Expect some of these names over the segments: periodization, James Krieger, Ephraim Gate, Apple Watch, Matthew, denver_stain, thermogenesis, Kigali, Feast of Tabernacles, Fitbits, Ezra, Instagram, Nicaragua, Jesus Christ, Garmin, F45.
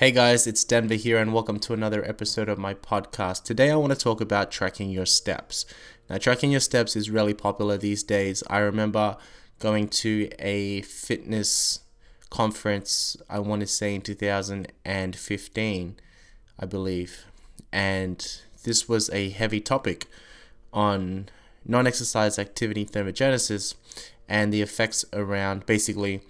Hey guys, it's Denver here and welcome to another episode of my podcast. Today I want to talk about tracking your steps. Now tracking your steps is really popular these days. I remember going to a fitness conference, I want to say in 2015, I believe. And this was a heavy topic on non-exercise activity thermogenesis and the effects around basically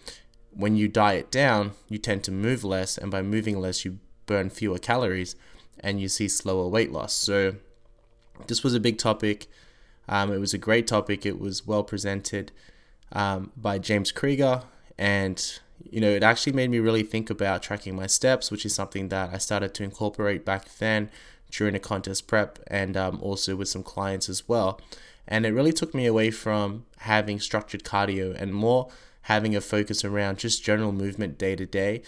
when you diet down, you tend to move less, and by moving less, you burn fewer calories and you see slower weight loss. So this was a big topic. It was a great topic. It was well presented by James Krieger. And, you know, it actually made me really think about tracking my steps, which is something that I started to incorporate back then during a contest prep and also with some clients as well. And it really took me away from having structured cardio and more having a focus around just general movement day to day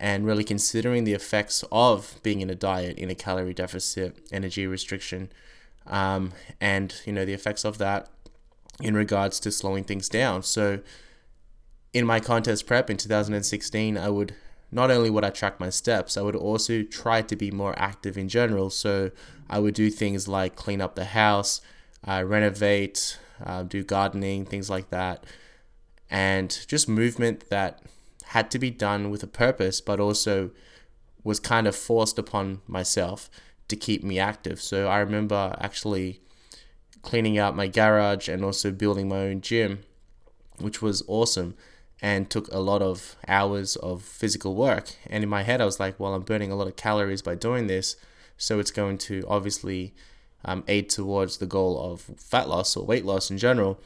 and really considering the effects of being in a diet, in a calorie deficit, energy restriction, and you know the effects of that in regards to slowing things down. So in my contest prep in 2016, I would not only would I track my steps, I would also try to be more active in general. So I would do things like clean up the house, renovate, do gardening, things like that. And just movement that had to be done with a purpose, but also was kind of forced upon myself to keep me active. So I remember actually cleaning out my garage and also building my own gym, which was awesome and took a lot of hours of physical work. And in my head, I was like, well, I'm burning a lot of calories by doing this. So it's going to obviously aid towards the goal of fat loss or weight loss in general.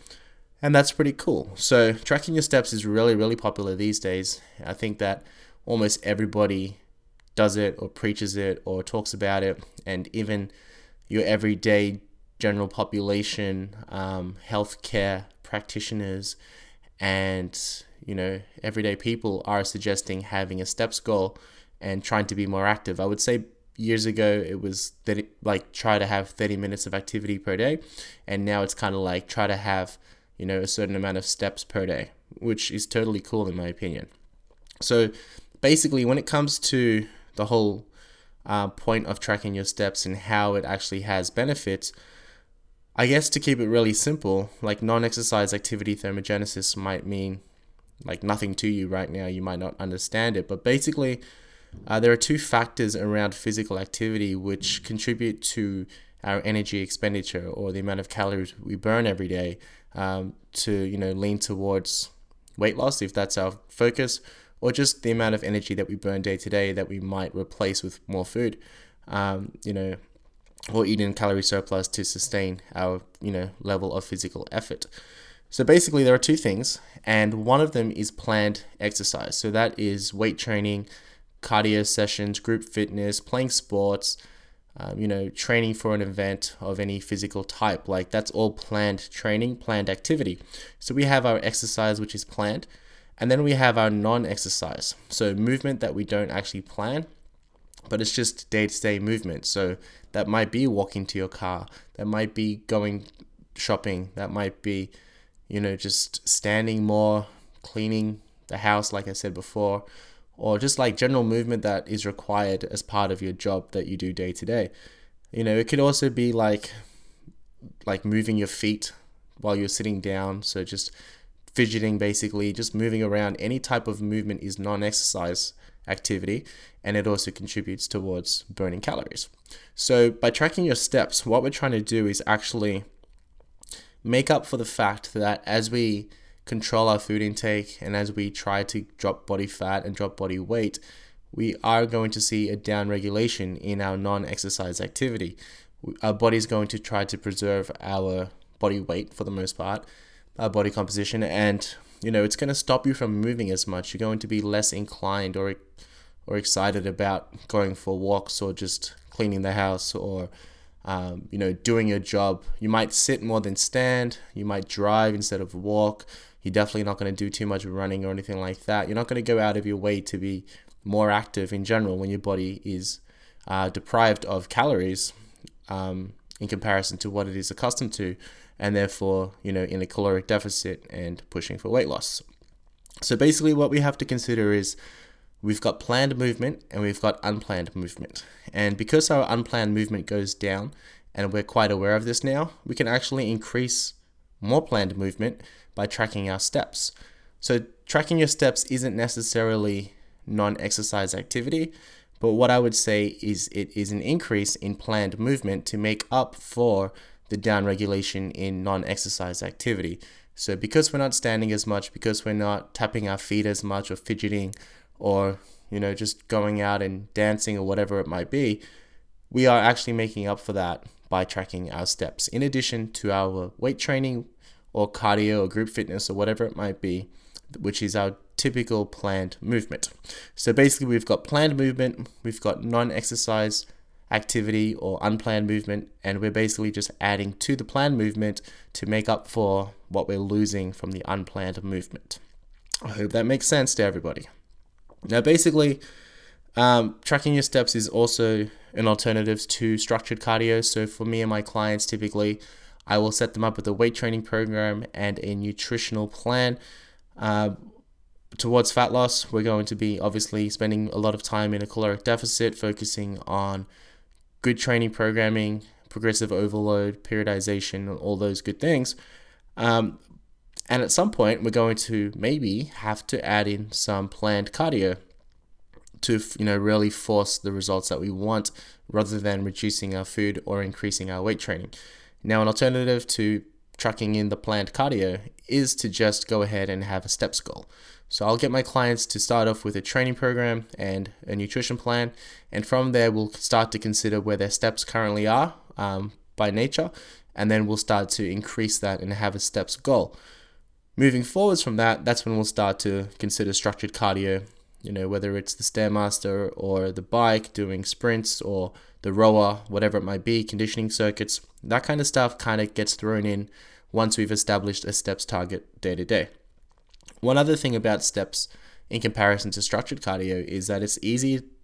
And that's pretty cool. So tracking your steps is really, really popular these days. I think that almost everybody does it or preaches it or talks about it. And even your everyday general population, healthcare practitioners, and you know everyday people are suggesting having a steps goal and trying to be more active. I would say years ago, it was like try to have 30 minutes of activity per day. And now it's kind of like try to have you know, a certain amount of steps per day, which is totally cool in my opinion. So basically when it comes to the whole point of tracking your steps and how it actually has benefits, I guess to keep it really simple, like non-exercise activity thermogenesis might mean like nothing to you right now, you might not understand it, but basically there are two factors around physical activity which contribute to our energy expenditure or the amount of calories we burn every day to you know lean towards weight loss if that's our focus, or just the amount of energy that we burn day to day that we might replace with more food, you know, or eat in calorie surplus to sustain our you know level of physical effort. So basically there are two things, and one of them is planned exercise. So that is weight training, cardio sessions, group fitness, playing sports, you know, training for an event of any physical type, like that's all planned training, planned activity. So we have our exercise, which is planned, and then we have our non-exercise. So movement that we don't actually plan, but it's just day-to-day movement. So that might be walking to your car, that might be going shopping, that might be, you know, just standing more, cleaning the house, like I said before, or just like general movement that is required as part of your job that you do day to day. You know, it could also be like moving your feet while you're sitting down. So just fidgeting, basically just moving around. Any type of movement is non-exercise activity, and it also contributes towards burning calories. So by tracking your steps, what we're trying to do is actually make up for the fact that as we control our food intake and as we try to drop body fat and drop body weight, we are going to see a down regulation in our non-exercise activity. Our body is going to try to preserve our body weight for the most part, our body composition, and you know it's going to stop you from moving as much. You're going to be less inclined or excited about going for walks or just cleaning the house or you know doing your job. You might sit more than stand, you might drive instead of walk. You're definitely not going to do too much running or anything like that. You're not going to go out of your way to be more active in general when your body is deprived of calories in comparison to what it is accustomed to, and therefore, you know, in a caloric deficit and pushing for weight loss. So basically what we have to consider is we've got planned movement and we've got unplanned movement. And because our unplanned movement goes down, and we're quite aware of this now, we can actually increase more planned movement by tracking our steps. So tracking your steps isn't necessarily non-exercise activity, but what I would say is it is an increase in planned movement to make up for the downregulation in non-exercise activity. So because we're not standing as much, because we're not tapping our feet as much or fidgeting or, you know, just going out and dancing or whatever it might be, we are actually making up for that by tracking our steps. In addition to our weight training or cardio or group fitness or whatever it might be, which is our typical planned movement. So basically we've got planned movement, we've got non-exercise activity or unplanned movement, and we're basically just adding to the planned movement to make up for what we're losing from the unplanned movement. I hope that makes sense to everybody. Now basically, tracking your steps is also an alternative to structured cardio. So for me and my clients, typically, I will set them up with a weight training program and a nutritional plan. Towards fat loss, we're going to be obviously spending a lot of time in a caloric deficit, focusing on good training programming, progressive overload, periodization, all those good things. And at some point, we're going to maybe have to add in some planned cardio to, you know, really force the results that we want rather than reducing our food or increasing our weight training. Now, an alternative to tracking in the planned cardio is to just go ahead and have a steps goal. So I'll get my clients to start off with a training program and a nutrition plan, and from there we'll start to consider where their steps currently are by nature, and then we'll start to increase that and have a steps goal. Moving forwards from that, that's when we'll start to consider structured cardio, you know, whether it's the Stairmaster or the bike, doing sprints or the rower, whatever it might be, conditioning circuits, that kind of stuff kind of gets thrown in once we've established a steps target day to day. One other thing about steps in comparison to structured cardio is that it's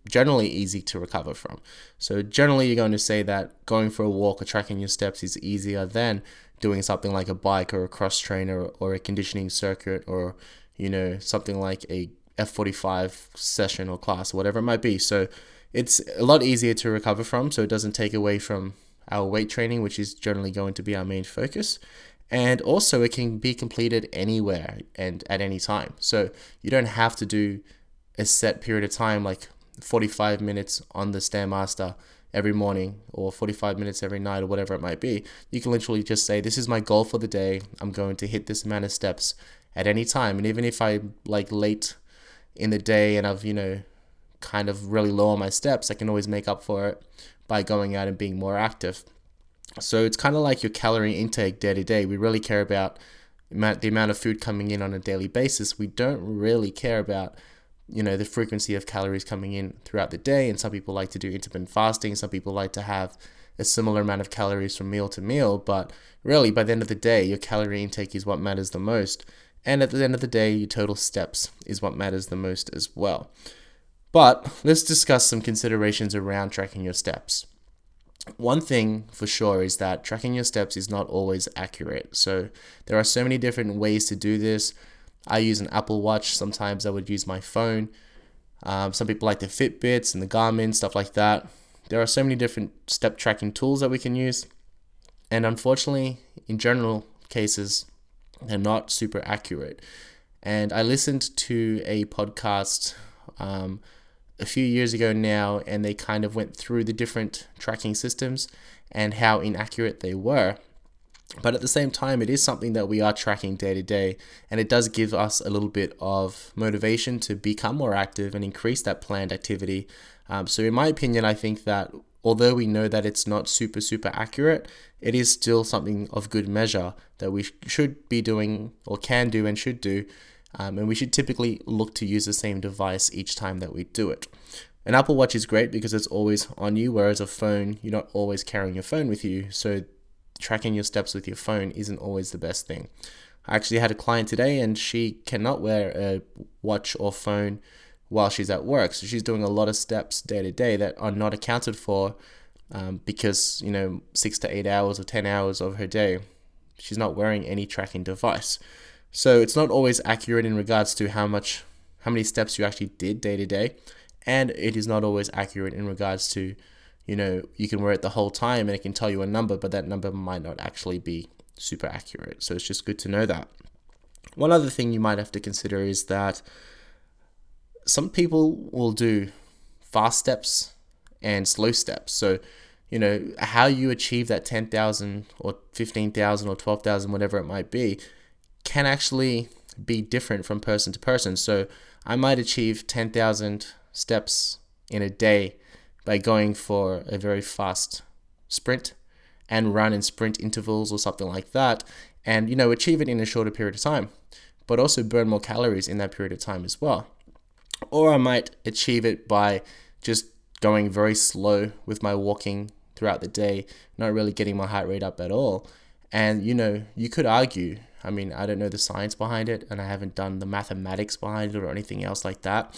generally easy to recover from. So generally you're going to say that going for a walk or tracking your steps is easier than doing something like a bike or a cross trainer or a conditioning circuit or, you know, something like a F45 session or class, whatever it might be. So it's a lot easier to recover from, so it doesn't take away from our weight training, which is generally going to be our main focus. And also it can be completed anywhere and at any time. So you don't have to do a set period of time like 45 minutes on the Stairmaster every morning or 45 minutes every night or whatever it might be. You can literally just say, this is my goal for the day. I'm going to hit this amount of steps at any time. And even if I'm like late in the day and I've, you know, kind of really low on my steps, I can always make up for it by going out and being more active. So it's kind of like your calorie intake day to day. We really care about the amount of food coming in on a daily basis. We don't really care about, you know, the frequency of calories coming in throughout the day. And some people like to do intermittent fasting. Some people like to have a similar amount of calories from meal to meal. But really, by the end of the day, your calorie intake is what matters the most. And at the end of the day, your total steps is what matters the most as well. But let's discuss some considerations around tracking your steps. One thing for sure is that tracking your steps is not always accurate. So there are so many different ways to do this. I use an Apple Watch. Sometimes I would use my phone. Some people like the Fitbits and the Garmin, stuff like that. There are so many different step tracking tools that we can use. And unfortunately, in general cases, they're not super accurate. And I listened to a podcast a few years ago now, and they kind of went through the different tracking systems and how inaccurate they were. But at the same time, it is something that we are tracking day to day, and it does give us a little bit of motivation to become more active and increase that planned activity. So in my opinion, I think that although we know that it's not super accurate, it is still something of good measure that we should be doing or can do and should do. And we should typically look to use the same device each time that we do it. An Apple Watch is great because it's always on you, whereas a phone, you're not always carrying your phone with you. So tracking your steps with your phone isn't always the best thing. I actually had a client today and she cannot wear a watch or phone while she's at work. So she's doing a lot of steps day to day that are not accounted for because, you know, 6 to 8 hours or 10 hours of her day, she's not wearing any tracking device. So it's not always accurate in regards to how much how many steps you actually did day to day. And it is not always accurate in regards to, you know, you can wear it the whole time and it can tell you a number, but that number might not actually be super accurate. So it's just good to know that. One other thing you might have to consider is that some people will do fast steps and slow steps. So, you know, how you achieve that 10,000 or 15,000 or 12,000, whatever it might be, can actually be different from person to person. So I might achieve 10,000 steps in a day by going for a very fast sprint and run in sprint intervals or something like that, and, you know, achieve it in a shorter period of time, but also burn more calories in that period of time as well. Or I might achieve it by just going very slow with my walking throughout the day, not really getting my heart rate up at all. And, you know, you could argue, I mean, I don't know the science behind it, and I haven't done the mathematics behind it or anything else like that,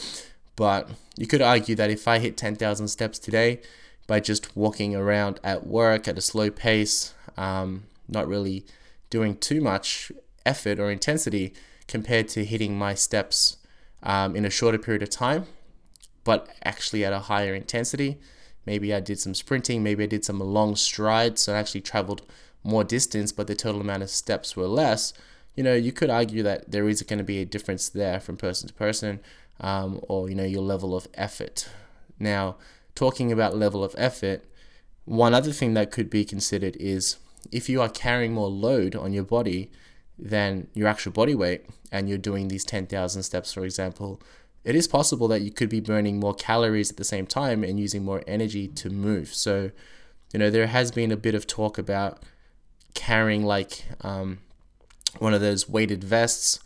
but you could argue that if I hit 10,000 steps today by just walking around at work at a slow pace, not really doing too much effort or intensity compared to hitting my steps in a shorter period of time, but actually at a higher intensity. Maybe I did some sprinting, maybe I did some long strides, so I actually traveled more distance, but the total amount of steps were less. You know, you could argue that there is going to be a difference there from person to person, or, you know, your level of effort. Now, talking about level of effort, one other thing that could be considered is if you are carrying more load on your body than your actual body weight, and you're doing these 10,000 steps, for example, it is possible that you could be burning more calories at the same time and using more energy to move. So, you know, there has been a bit of talk about carrying like one of those weighted vests,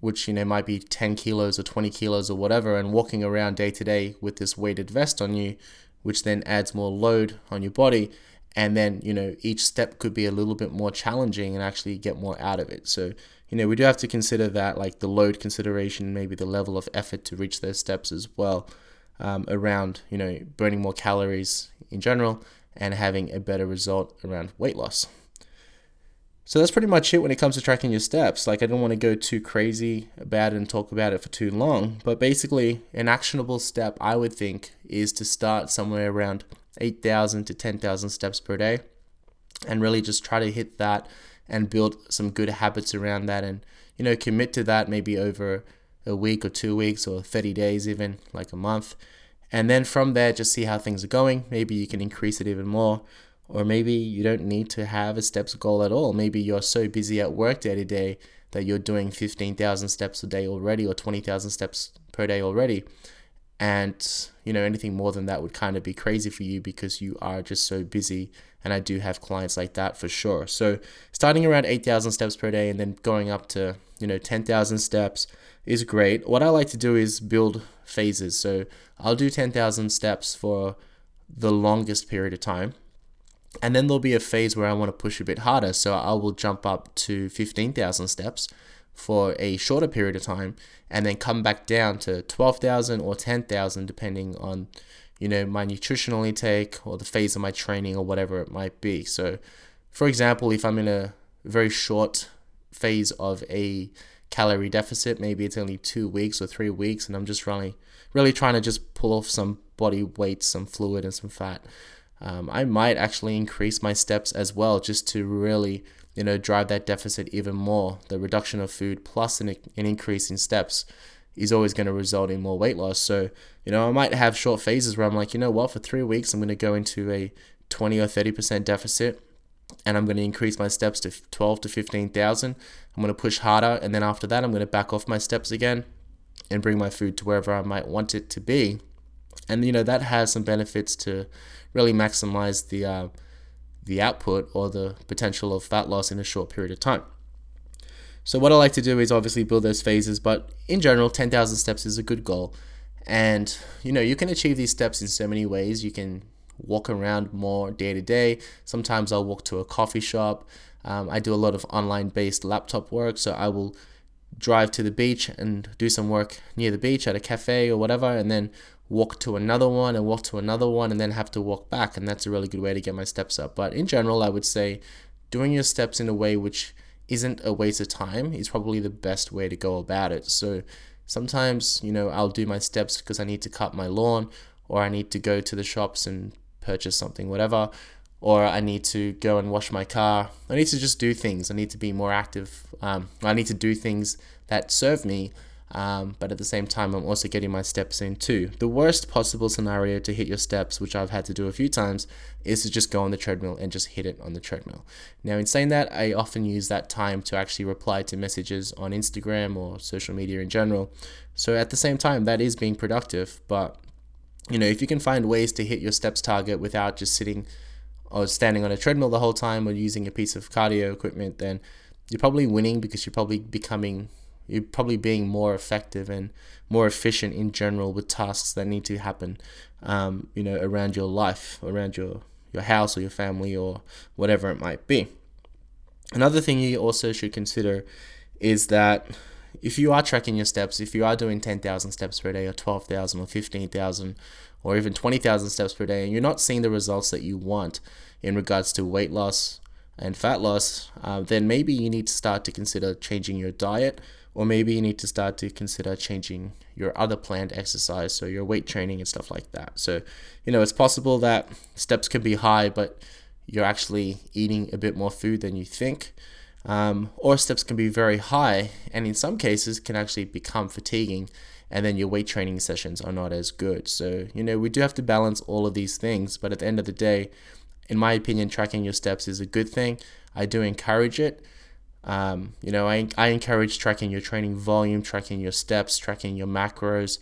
which, you know, might be 10 kilos or 20 kilos or whatever, and walking around day to day with this weighted vest on you, which then adds more load on your body. And then, you know, each step could be a little bit more challenging and actually get more out of it. So, you know, we do have to consider that, like the load consideration, maybe the level of effort to reach those steps as well, around, you know, burning more calories in general and having a better result around weight loss. So that's pretty much it when it comes to tracking your steps. Like, I don't want to go too crazy about it and talk about it for too long, but basically an actionable step, I would think, is to start somewhere around 8,000 to 10,000 steps per day and really just try to hit that and build some good habits around that, and, you know, commit to that maybe over a week or 2 weeks or 30 days, even like a month. And then from there, just see how things are going. Maybe you can increase it even more, or maybe you don't need to have a steps goal at all. Maybe you're so busy at work day to day that you're doing 15,000 steps a day already, or 20,000 steps per day already. And, you know, anything more than that would kind of be crazy for you because you are just so busy. And I do have clients like that for sure. So starting around 8,000 steps per day and then going up to, you know, 10,000 steps is great. What I like to do is build phases. So I'll do 10,000 steps for the longest period of time. And then there'll be a phase where I want to push a bit harder. So I will jump up to 15,000 steps for a shorter period of time, and then come back down to 12,000 or 10,000, depending on, you know, my nutritional intake or the phase of my training or whatever it might be. So, for example, if I'm in a very short phase of a calorie deficit, maybe it's only 2 weeks or 3 weeks, and I'm just really trying to just pull off some body weight, some fluid and some fat, I might actually increase my steps as well, just to really, you know, drive that deficit even more. The reduction of food plus an increase in steps is always going to result in more weight loss. So, you know, I might have short phases where I'm like, you know what, for 3 weeks, I'm going to go into a 20 or 30% deficit, and I'm going to increase my steps to 12 to 15,000. I'm going to push harder. And then after that, I'm going to back off my steps again and bring my food to wherever I might want it to be. And, you know, that has some benefits to really maximize the output or the potential of fat loss in a short period of time. So what I like to do is obviously build those phases, but in general, 10,000 steps is a good goal. And, you know, you can achieve these steps in so many ways. You can walk around more day to day. Sometimes I'll walk to a coffee shop. I do a lot of online-based laptop work, so I will drive to the beach and do some work near the beach at a cafe or whatever, and then walk to another one and walk to another one, and then have to walk back. And that's a really good way to get my steps up. But in general, I would say doing your steps in a way which isn't a waste of time is probably the best way to go about it. So Sometimes, you know, I'll do my steps because I need to cut my lawn, or I need to go to the shops and purchase something, whatever, or I need to go and wash my car. I need to just do things. I need to be more active. I need to do things that serve me. But at the same time, I'm also getting my steps in too. The worst possible scenario to hit your steps, which I've had to do a few times, is to just go on the treadmill and just hit it on the treadmill. Now, in saying that, I often use that time to actually reply to messages on Instagram or social media in general. So at the same time, that is being productive. But, you know, if you can find ways to hit your steps target without just sitting or standing on a treadmill the whole time or using a piece of cardio equipment, then you're probably winning, because you're probably being more effective and more efficient in general with tasks that need to happen, you know, around your life, around your house or your family or whatever it might be. Another thing you also should consider is that if you are tracking your steps, if you are doing 10,000 steps per day or 12,000 or 15,000 or even 20,000 steps per day, and you're not seeing the results that you want in regards to weight loss and fat loss, then maybe you need to start to consider changing your diet, or maybe you need to start to consider changing your other planned exercise, so your weight training and stuff like that. So, you know, it's possible that steps could be high, but you're actually eating a bit more food than you think. Or steps can be very high, and in some cases can actually become fatiguing, and then your weight training sessions are not as good. So, you know, we do have to balance all of these things, but at the end of the day, in my opinion, tracking your steps is a good thing. I do encourage it. You know, I encourage tracking your training volume, tracking your steps, tracking your macros,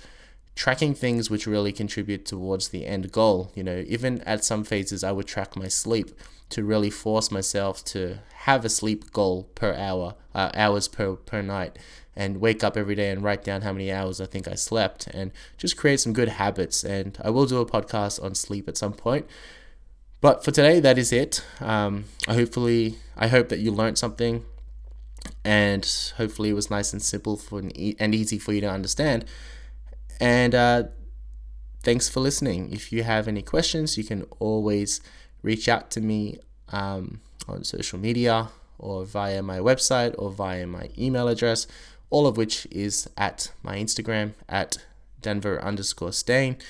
tracking things which really contribute towards the end goal. You know, even at some phases, I would track my sleep to really force myself to have a sleep goal per hour, hours per night, and wake up every day and write down how many hours I think I slept, and just create some good habits. And I will do a podcast on sleep at some point. But for today, that is it. I hope that you learned something, and hopefully it was nice and simple and easy for you to understand. And thanks for listening. If you have any questions, you can always reach out to me on social media or via my website or via my email address, all of which is at my Instagram at denver_stain.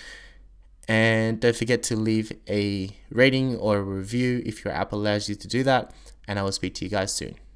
And don't forget to leave a rating or a review if your app allows you to do that. And I will speak to you guys soon.